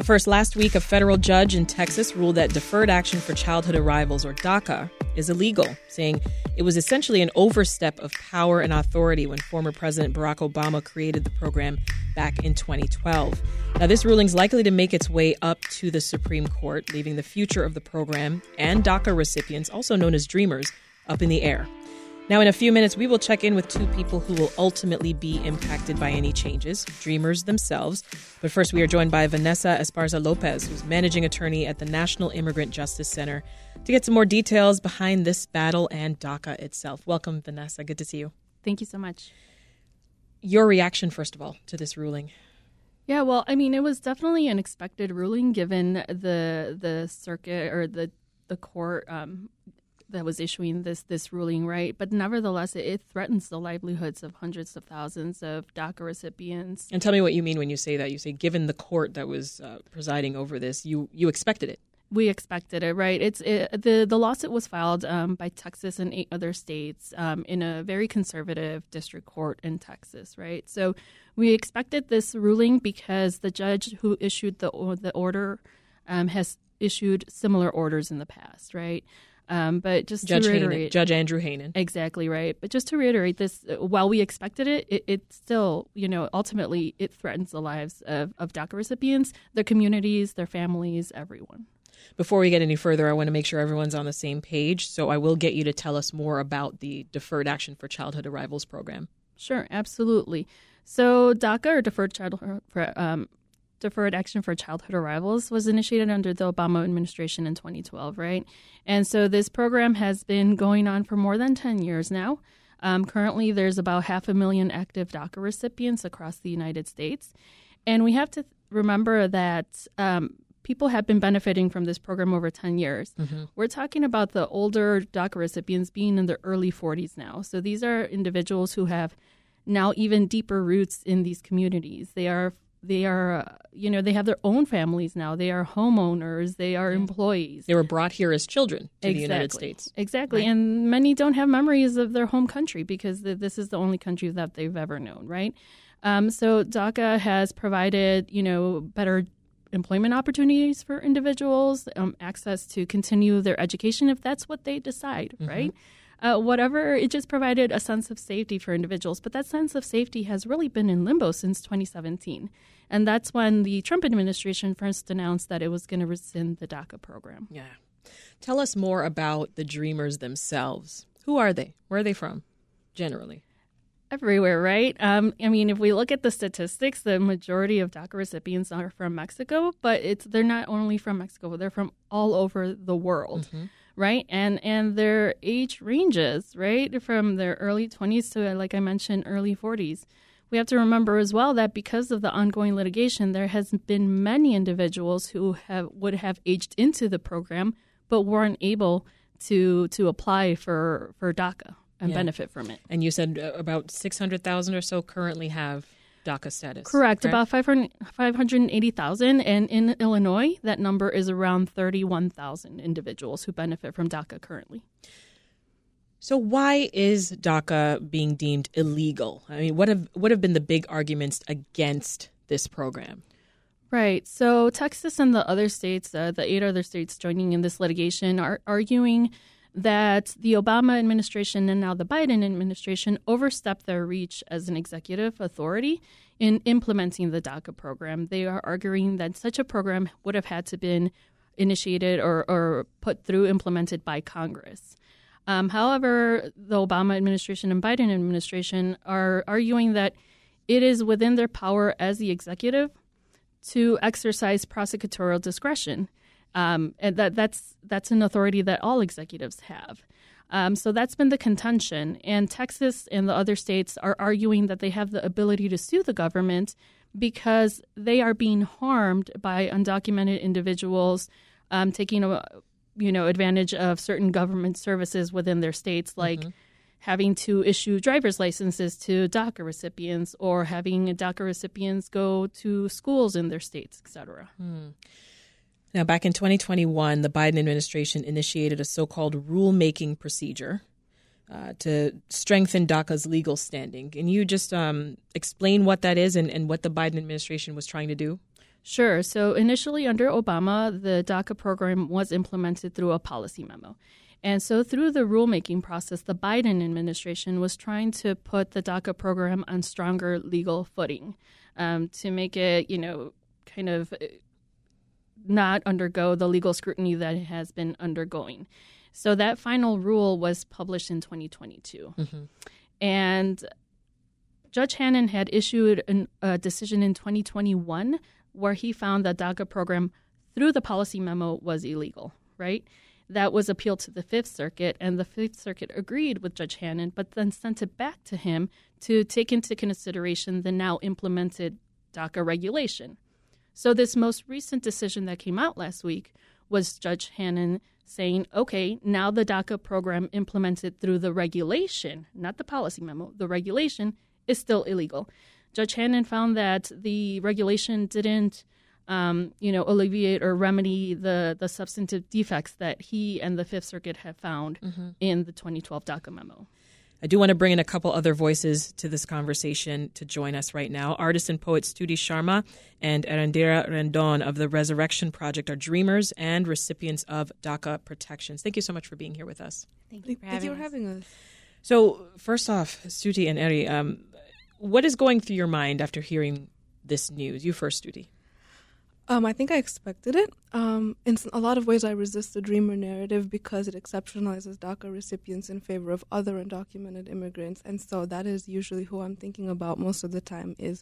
But first, last week, a federal judge in Texas ruled that Deferred Action for Childhood Arrivals, or DACA, is illegal, saying it was essentially an overstep of power and authority when former President Barack Obama created the program back in 2012. Now, this ruling is likely to make its way up to the Supreme Court, leaving the future of the program and DACA recipients, also known as Dreamers, up in the air. Now, in a few minutes, we will check in with two people who will ultimately be impacted by any changes, Dreamers themselves. But first, we are joined by Vanessa Esparza Lopez, who's managing attorney at the National Immigrant Justice Center, to get some more details behind this battle and DACA itself. Welcome, Vanessa. Good to see you. Thank you so much. Your reaction, first of all, to this ruling? Yeah, well, I mean, it was definitely an expected ruling given the circuit or the court that was issuing this ruling, right? But nevertheless, it threatens the livelihoods of hundreds of thousands of DACA recipients. And tell me what you mean when you say that. You say, given the court that was presiding over this, you expected it. We expected it, right? The lawsuit was filed by Texas and 8 other states in a very conservative district court in Texas, right? So we expected this ruling because the judge who issued the order has issued similar orders in the past, right? But just Judge to reiterate, Judge Andrew Hanen. Exactly right. But just to reiterate this, while we expected it still, ultimately it threatens the lives of DACA recipients, their communities, their families, everyone. Before we get any further, I want to make sure everyone's on the same page. So I will get you to tell us more about the Deferred Action for Childhood Arrivals program. Sure, absolutely. So DACA, or Deferred Action for Childhood Arrivals, was initiated under the Obama administration in 2012, right? And so this program has been going on for more than 10 years now. Currently, there's about 500,000 active DACA recipients across the United States. And we have to remember that people have been benefiting from this program over 10 years. Mm-hmm. We're talking about the older DACA recipients being in their early 40s now. So these are individuals who have now even deeper roots in these communities. They have their own families now. They are homeowners. They are employees. They were brought here as children to the United States. Exactly. Right. And many don't have memories of their home country because this is the only country that they've ever known, right? So DACA has provided, better employment opportunities for individuals, access to continue their education if that's what they decide, mm-hmm. right? It just provided a sense of safety for individuals. But that sense of safety has really been in limbo since 2017. And that's when the Trump administration first announced that it was going to rescind the DACA program. Yeah. Tell us more about the Dreamers themselves. Who are they? Where are they from, generally? Everywhere, right? If we look at the statistics, the majority of DACA recipients are from Mexico, but they're not only from Mexico, they're from all over the world. Mm-hmm. Right. And their age ranges, right, from their early 20s to, like I mentioned, early 40s. We have to remember as well that because of the ongoing litigation, there has been many individuals who would have aged into the program but weren't able to apply for DACA and benefit from it. And you said about 600,000 or so currently have DACA status. Correct. About 580,000. And in Illinois, that number is around 31,000 individuals who benefit from DACA currently. So why is DACA being deemed illegal? I mean, what have been the big arguments against this program? Right. So Texas and the other states, the 8 other states joining in this litigation, are arguing that the Obama administration and now the Biden administration overstepped their reach as an executive authority in implementing the DACA program. They are arguing that such a program would have had to been initiated or put through, implemented by Congress. However, the Obama administration and Biden administration are arguing that it is within their power as the executive to exercise prosecutorial discretion. And that's an authority that all executives have. So that's been the contention. And Texas and the other states are arguing that they have the ability to sue the government because they are being harmed by undocumented individuals taking advantage of certain government services within their states, like mm-hmm. having to issue driver's licenses to DACA recipients or having DACA recipients go to schools in their states, et cetera. Mm. Now, back in 2021, the Biden administration initiated a so-called rulemaking procedure to strengthen DACA's legal standing. Can you just explain what that is and what the Biden administration was trying to do? Sure. So initially under Obama, the DACA program was implemented through a policy memo. And so through the rulemaking process, the Biden administration was trying to put the DACA program on stronger legal footing to make it, kind of not undergo the legal scrutiny that it has been undergoing. So that final rule was published in 2022. Mm-hmm. And Judge Hanen had issued a decision in 2021 where he found that DACA program through the policy memo was illegal, right? That was appealed to the Fifth Circuit, and the Fifth Circuit agreed with Judge Hanen, but then sent it back to him to take into consideration the now implemented DACA regulation. So this most recent decision that came out last week was Judge Hanen saying, okay, now the DACA program implemented through the regulation, not the policy memo, the regulation is still illegal. Judge Hanen found that the regulation didn't alleviate or remedy the substantive defects that he and the Fifth Circuit have found in the 2012 DACA memo. I do want to bring in a couple other voices to this conversation to join us right now. Artist and poet Stuti Sharma and Erendira Rendon of the Resurrection Project are dreamers and recipients of DACA protections. Thank you so much for being here with us. Thank you for having us. So first off, Stuti and Eri, what is going through your mind after hearing this news? You first, Stuti. I think I expected it. In a lot of ways, I resist the dreamer narrative because it exceptionalizes DACA recipients in favor of other undocumented immigrants. And so that is usually who I'm thinking about most of the time is,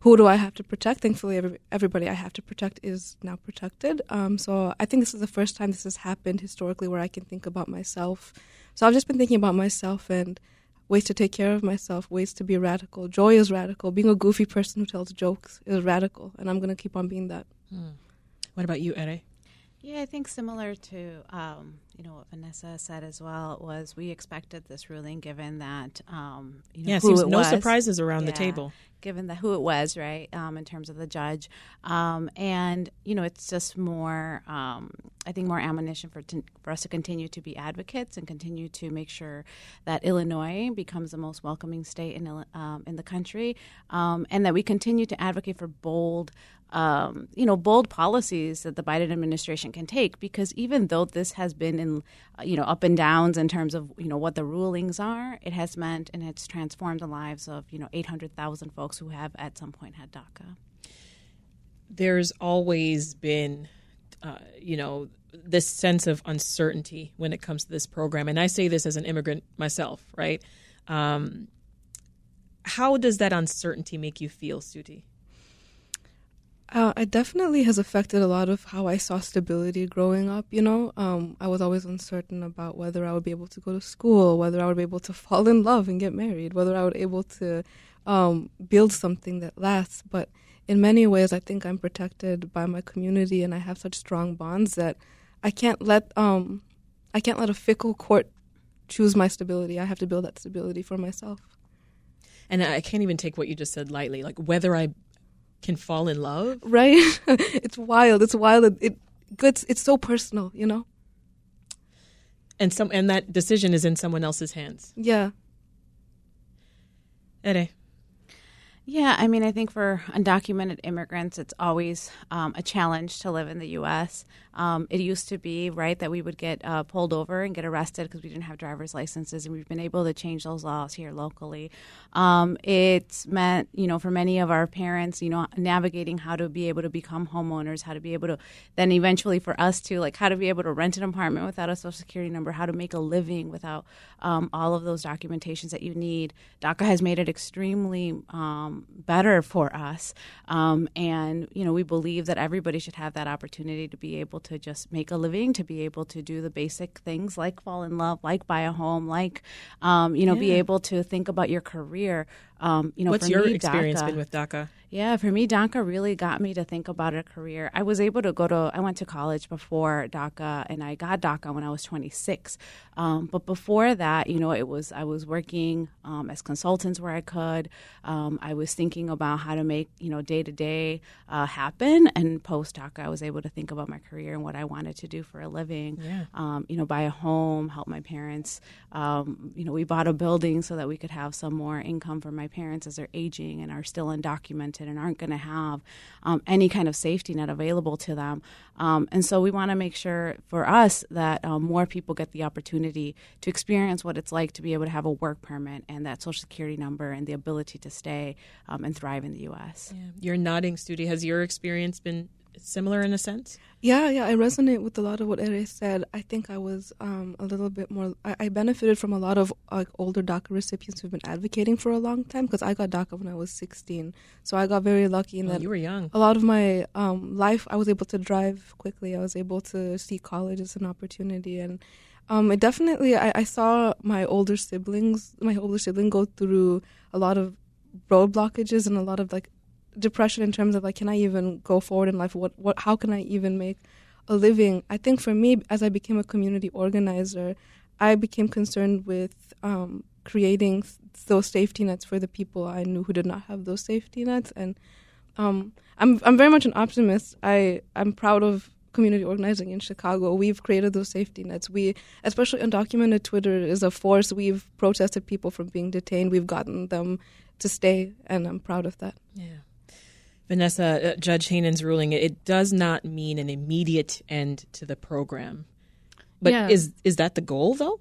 who do I have to protect? Thankfully, everybody I have to protect is now protected. So I think this is the first time this has happened historically where I can think about myself. So I've just been thinking about myself and ways to take care of myself, ways to be radical. Joy is radical. Being a goofy person who tells jokes is radical, and I'm going to keep on being that. What about you, Ere? Yeah, I think similar to, what Vanessa said as well was we expected this ruling given that, no surprises around the table. Given that who it was, right, in terms of the judge. And it's just more, I think, more ammunition for us to continue to be advocates and continue to make sure that Illinois becomes the most welcoming state in the country and that we continue to advocate for bold policies that the Biden administration can take, because even though this has been in, up and downs in terms of, what the rulings are, it has meant and it's transformed the lives of, 800,000 folks who have at some point had DACA. There's always been, this sense of uncertainty when it comes to this program. And I say this as an immigrant myself, right? How does that uncertainty make you feel, Stuti? It definitely has affected a lot of how I saw stability growing up, I was always uncertain about whether I would be able to go to school, whether I would be able to fall in love and get married, whether I would be able to build something that lasts. But in many ways, I think I'm protected by my community and I have such strong bonds that I can't let a fickle court choose my stability. I have to build that stability for myself. And I can't even take what you just said lightly, like whether I can fall in love, right? It's wild. It's so personal, And that decision is in someone else's hands. Yeah. Ere. Yeah, I mean, I think for undocumented immigrants, it's always a challenge to live in the U.S. It used to be, right, that we would get pulled over and get arrested because we didn't have driver's licenses, and we've been able to change those laws here locally. It's meant, for many of our parents, navigating how to be able to become homeowners, how to be able to then eventually for us to, like, how to be able to rent an apartment without a Social Security number, how to make a living without all of those documentations that you need. DACA has made it extremely better for us. And we believe that everybody should have that opportunity to be able to just make a living, to be able to do the basic things like fall in love, like buy a home, like, be able to think about your career. What's your experience been with DACA? Yeah, for me, DACA really got me to think about a career. I was able to I went to college before DACA, and I got DACA when I was 26. But before that, I was working as consultants where I could. I was thinking about how to make, day-to-day happen. And post-DACA, I was able to think about my career and what I wanted to do for a living, buy a home, help my parents. We bought a building so that we could have some more income for my parents as they're aging and are still undocumented. undocumented and aren't going to have any kind of safety net available to them. And so we want to make sure for us that more people get the opportunity to experience what it's like to be able to have a work permit and that Social Security number and the ability to stay and thrive in the U.S. Yeah. You're nodding, Stuti. Has your experience been similar in a sense? Yeah, I resonate with a lot of what Ere said. I think I was a little bit more, I benefited from a lot of older DACA recipients who've been advocating for a long time, because I got DACA when I was 16. So I got very lucky in that. You were young. A lot of my life, I was able to drive quickly. I was able to see college as an opportunity. And I saw my older sibling go through a lot of road blockages and a lot of depression in terms of can I even go forward in life? How can I even make a living? I think for me, as I became a community organizer, I became concerned with creating those safety nets for the people I knew who did not have those safety nets. And I'm very much an optimist. I'm proud of community organizing in Chicago. We've created those safety nets. We, especially undocumented, Twitter is a force. We've protested people from being detained. We've gotten them to stay, and I'm proud of that. Yeah. Vanessa, Judge Hanen's ruling, it does not mean an immediate end to the program. But yeah. Is that the goal, though?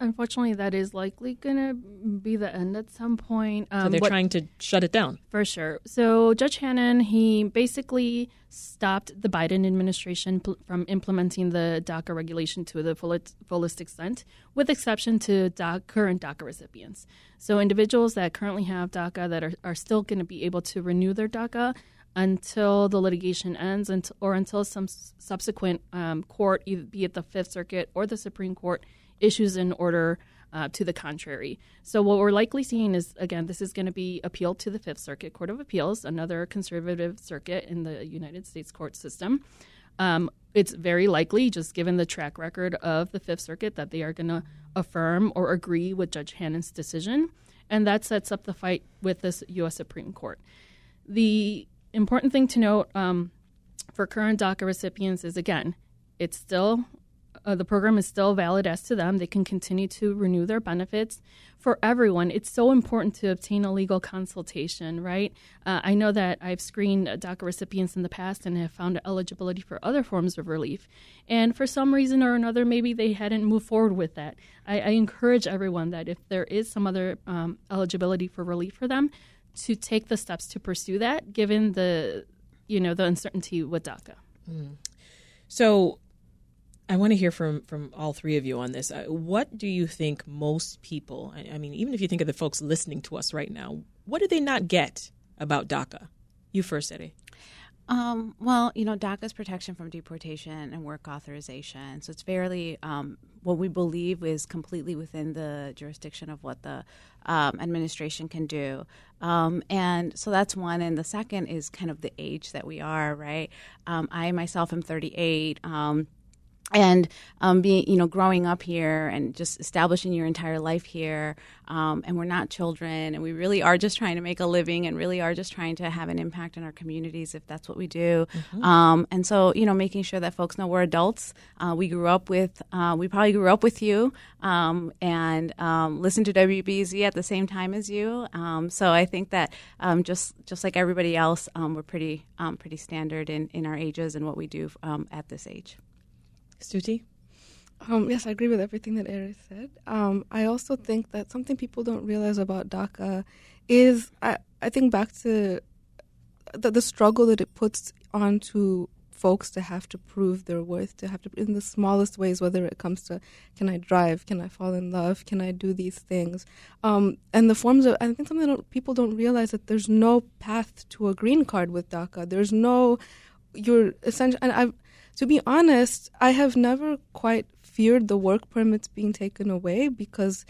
Unfortunately, that is likely going to be the end at some point. So they're trying to shut it down. For sure. So Judge Hanen, he basically stopped the Biden administration from implementing the DACA regulation to the fullest extent, with exception to current DACA recipients. So individuals that currently have DACA that are still going to be able to renew their DACA until the litigation ends or until some subsequent court, be it the Fifth Circuit or the Supreme Court, issues an order to the contrary. So what we're likely seeing is, again, this is going to be appealed to the Fifth Circuit Court of Appeals, another conservative circuit in the United States court system. It's very likely, just given the track record of the Fifth Circuit, that they are going to affirm or agree with Judge Hanen's decision, and that sets up the fight with this U.S. Supreme Court. The important thing to note for current DACA recipients is, again, it's still the program is still valid as to them. They can continue to renew their benefits. For everyone, it's so important to obtain a legal consultation, right? I know that I've screened DACA recipients in the past and have found eligibility for other forms of relief. And for some reason or another, maybe they hadn't moved forward with that. I encourage everyone that if there is some other eligibility for relief for them, to take the steps to pursue that, given the uncertainty with DACA. Mm. So I want to hear from all three of you on this. What do you think most people, I mean, even if you think of the folks listening to us right now, what do they not get about DACA? You first, Eddie. Well, DACA is protection from deportation and work authorization. So it's fairly what we believe is completely within the jurisdiction of what the administration can do. And so that's one. And the second is kind of the age that we are, right? I myself am 38. And growing up here and just establishing your entire life here, and we're not children, and we really are just trying to make a living, and really are just trying to have an impact in our communities if that's what we do. Mm-hmm. And so, making sure that folks know we're adults. We probably grew up with you, and listened to WBZ at the same time as you. So I think that just like everybody else, we're pretty standard in our ages and what we do at this age. Stuti? Yes, I agree with everything that Eris said. I also think that something people don't realize about DACA is, I think back to the struggle that it puts onto folks to have to prove their worth, in the smallest ways, whether it comes to, can I drive, can I fall in love, can I do these things? And the forms of, I think something people don't realize that there's no path to a green card with DACA. There's no, you're essentially, and to be honest, I have never quite feared the work permits being taken away because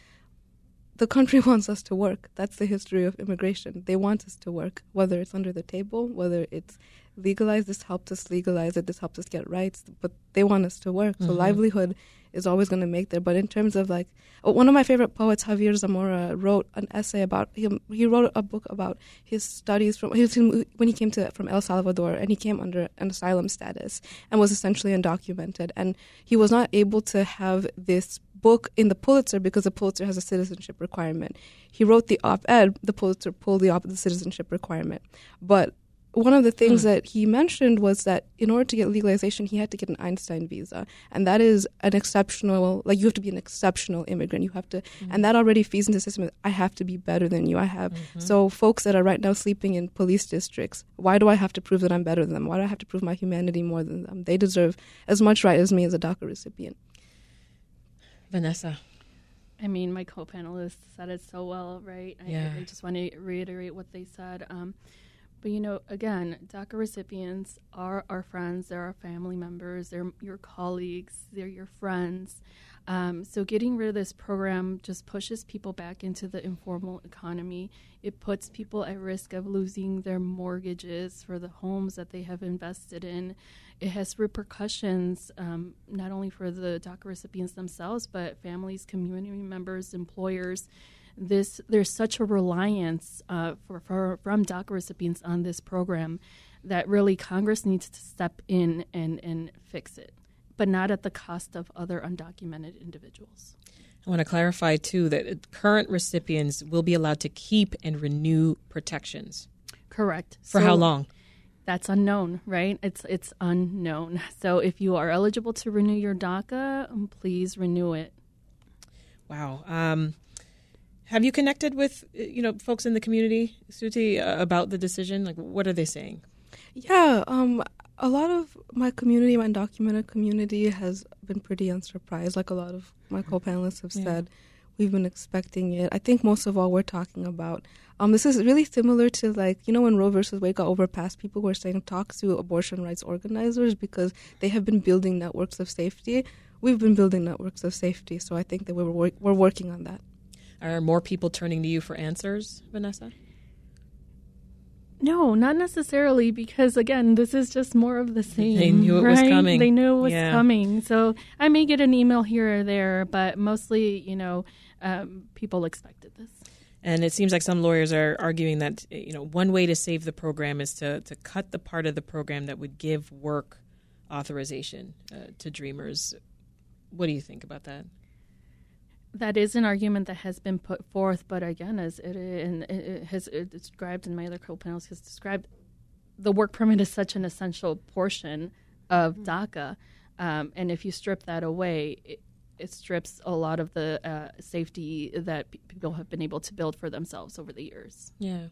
the country wants us to work. That's the history of immigration. They want us to work, whether it's under the table, whether it's legalize this, helped us legalize it, this helped us get rights, but they want us to work. So livelihood is always going to make there. But in terms of like, one of my favorite poets, Javier Zamora, wrote an essay about him. He wrote a book about his studies when he came from El Salvador, and he came under an asylum status and was essentially undocumented. And he was not able to have this book in the Pulitzer because the Pulitzer has a citizenship requirement. He wrote the op-ed, the Pulitzer pulled the citizenship requirement. But one of the things that he mentioned was that in order to get legalization, he had to get an Einstein visa. And that is an exceptional, like you have to be an exceptional immigrant. You have to, and that already feeds into the system. I have to be better than you. I have. So folks that are right now sleeping in police districts, why do I have to prove that I'm better than them? Why do I have to prove my humanity more than them? They deserve as much right as me as a DACA recipient. Vanessa. I mean, my co-panelists said it so well, right? Yeah. I just want to reiterate what they said. But, you know, again, DACA recipients are our friends, they're our family members, they're your colleagues, they're your friends. So getting rid of this program just pushes people back into the informal economy. It puts people at risk of losing their mortgages for the homes that they have invested in. It has repercussions not only for the DACA recipients themselves, but families, community members, employers. There's such a reliance from DACA recipients on this program that really Congress needs to step in and fix it, but not at the cost of other undocumented individuals. I want to clarify, too, that current recipients will be allowed to keep and renew protections. Correct. For how long? That's unknown, right? It's unknown. So if you are eligible to renew your DACA, please renew it. Wow. Have you connected with, you know, folks in the community, Stuti, about the decision? Like, what are they saying? Yeah, a lot of my community, my undocumented community, has been pretty unsurprised. Like a lot of my co-panelists have said, we've been expecting it. I think most of all we're talking about. This is really similar to, like, you know, when Roe versus Wade got overpassed, people were saying talk to abortion rights organizers because they have been building networks of safety. We've been building networks of safety, so I think that we're working on that. Are more people turning to you for answers, Vanessa? No, not necessarily, because, again, this is just more of the same. They knew it was coming. They knew it was coming. So I may get an email here or there, but mostly, you know, people expected this. And it seems like some lawyers are arguing that, you know, one way to save the program is to cut the part of the program that would give work authorization to dreamers. What do you think about that? That is an argument that has been put forth, but again, as it described, and my other co-panelists has described, the work permit is such an essential portion of DACA, and if you strip that away, it strips a lot of the safety that people have been able to build for themselves over the years. Yeah.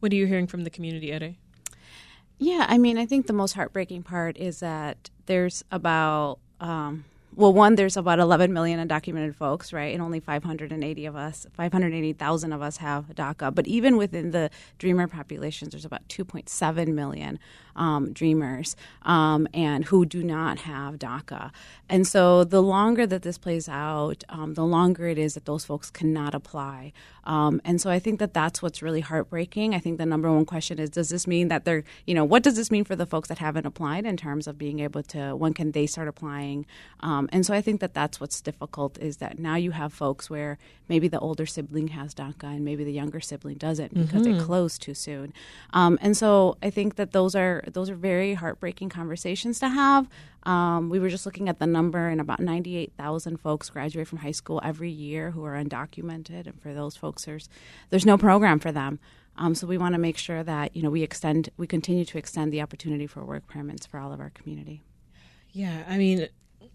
What are you hearing from the community, Ere? Yeah, I mean, I think the most heartbreaking part is that there's about... there's about 11 million undocumented folks, right? And only 580,000 of us have DACA. But even within the dreamer populations, there's about 2.7 million dreamers and who do not have DACA. And so the longer that this plays out, the longer it is that those folks cannot apply. And so I think that that's what's really heartbreaking. I think the number one question is, does this mean that what does this mean for the folks that haven't applied in terms of being able to, when can they start applying? And so I think that that's what's difficult is that now you have folks where maybe the older sibling has DACA and maybe the younger sibling doesn't because it closed too soon. And so I think that those are very heartbreaking conversations to have. We were just looking at the number, and about 98,000 folks graduate from high school every year who are undocumented. And for those folks, there's no program for them. So we want to make sure that, you know, we continue to extend the opportunity for work permits for all of our community. Yeah, I mean...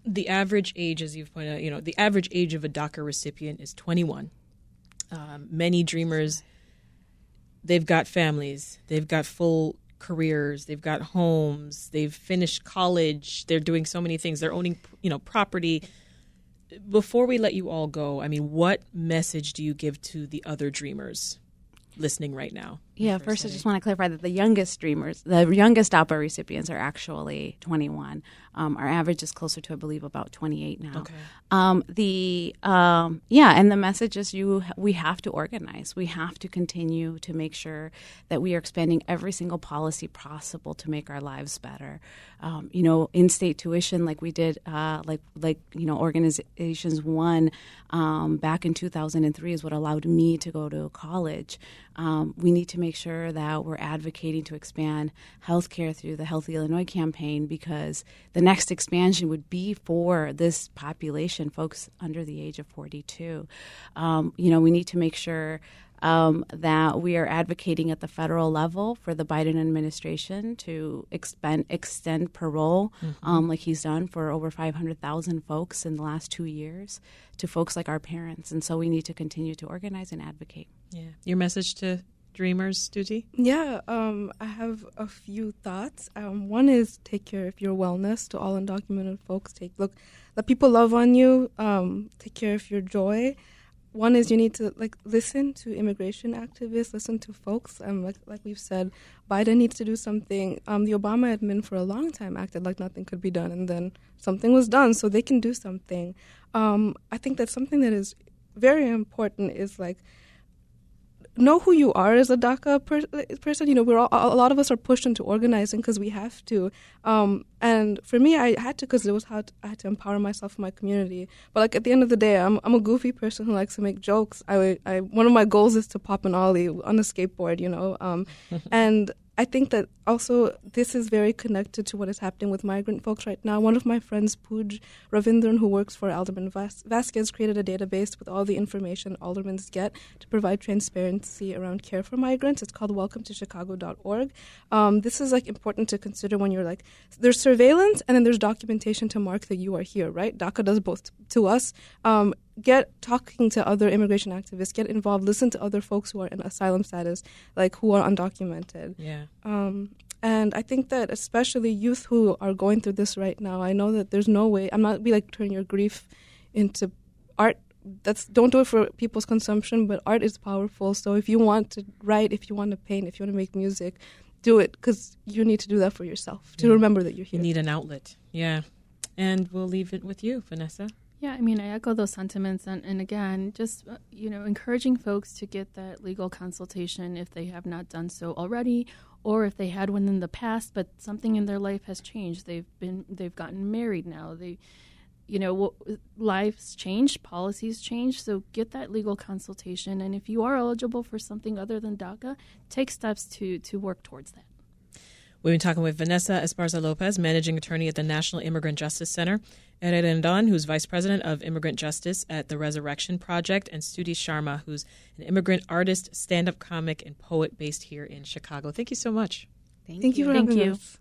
The average age, as you've pointed out, you know, the average age of a DACA recipient is 21. Many dreamers, they've got families, they've got full careers, they've got homes, they've finished college, they're doing so many things, they're owning, you know, property. Before we let you all go, I mean, what message do you give to the other dreamers listening right now? Yeah, first I just want to clarify that the youngest DAPA recipients are actually 21. Our average is closer to, I believe, about 28 now. Okay. And the message is we have to organize. We have to continue to make sure that we are expanding every single policy possible to make our lives better. In-state tuition, like we did, Organizations One back in 2003 is what allowed me to go to college. We need to make sure that we're advocating to expand healthcare through the Healthy Illinois campaign, because the next expansion would be for this population, folks under the age of 42. We need to make sure that we are advocating at the federal level for the Biden administration to extend parole, like he's done for over 500,000 folks in the last 2 years, to folks like our parents. And so we need to continue to organize and advocate. Yeah. Your message to Dreamers, Stuti? Yeah, I have a few thoughts. One is take care of your wellness to all undocumented folks. Let people love on you. Take care of your joy. One is you need to listen to immigration activists, listen to folks. Like we've said, Biden needs to do something. The Obama admin for a long time acted like nothing could be done, and then something was done, so they can do something. I think that something that is very important is know who you are as a DACA person. A lot of us are pushed into organizing because we have to. And for me, I had to because it was how I had to empower myself and my community. But at the end of the day, I'm a goofy person who likes to make jokes. One of my goals is to pop an ollie on a skateboard. And I think that also this is very connected to what is happening with migrant folks right now. One of my friends, Pooja Ravindran, who works for Alderman Vasquez, created a database with all the information aldermans get to provide transparency around care for migrants. It's called welcometochicago.org. This is important to consider when you're there's surveillance and then there's documentation to mark that you are here, right? DACA does both to us. Get talking to other immigration activists, get involved, listen to other folks who are in asylum status, who are undocumented. Yeah. And I think that especially youth who are going through this right now, I know that there's no way, turn your grief into art. Don't do it for people's consumption, but art is powerful. So if you want to write, if you want to paint, if you want to make music, do it, because you need to do that for yourself to remember that you're here. You need an outlet. Yeah. And we'll leave it with you, Vanessa. Yeah, I echo those sentiments. And again, just, encouraging folks to get that legal consultation if they have not done so already, or if they had one in the past, but something in their life has changed. They've gotten married now. Lives change, policies change. So get that legal consultation. And if you are eligible for something other than DACA, take steps to work towards that. We've been talking with Vanessa Esparza Lopez, Managing Attorney at the National Immigrant Justice Center, Erendira Rendon, who's Vice President of Immigrant Justice at the Resurrection Project, and Stuti Sharma, who's an immigrant artist, stand-up comic, and poet based here in Chicago. Thank you so much. Thank you for having us.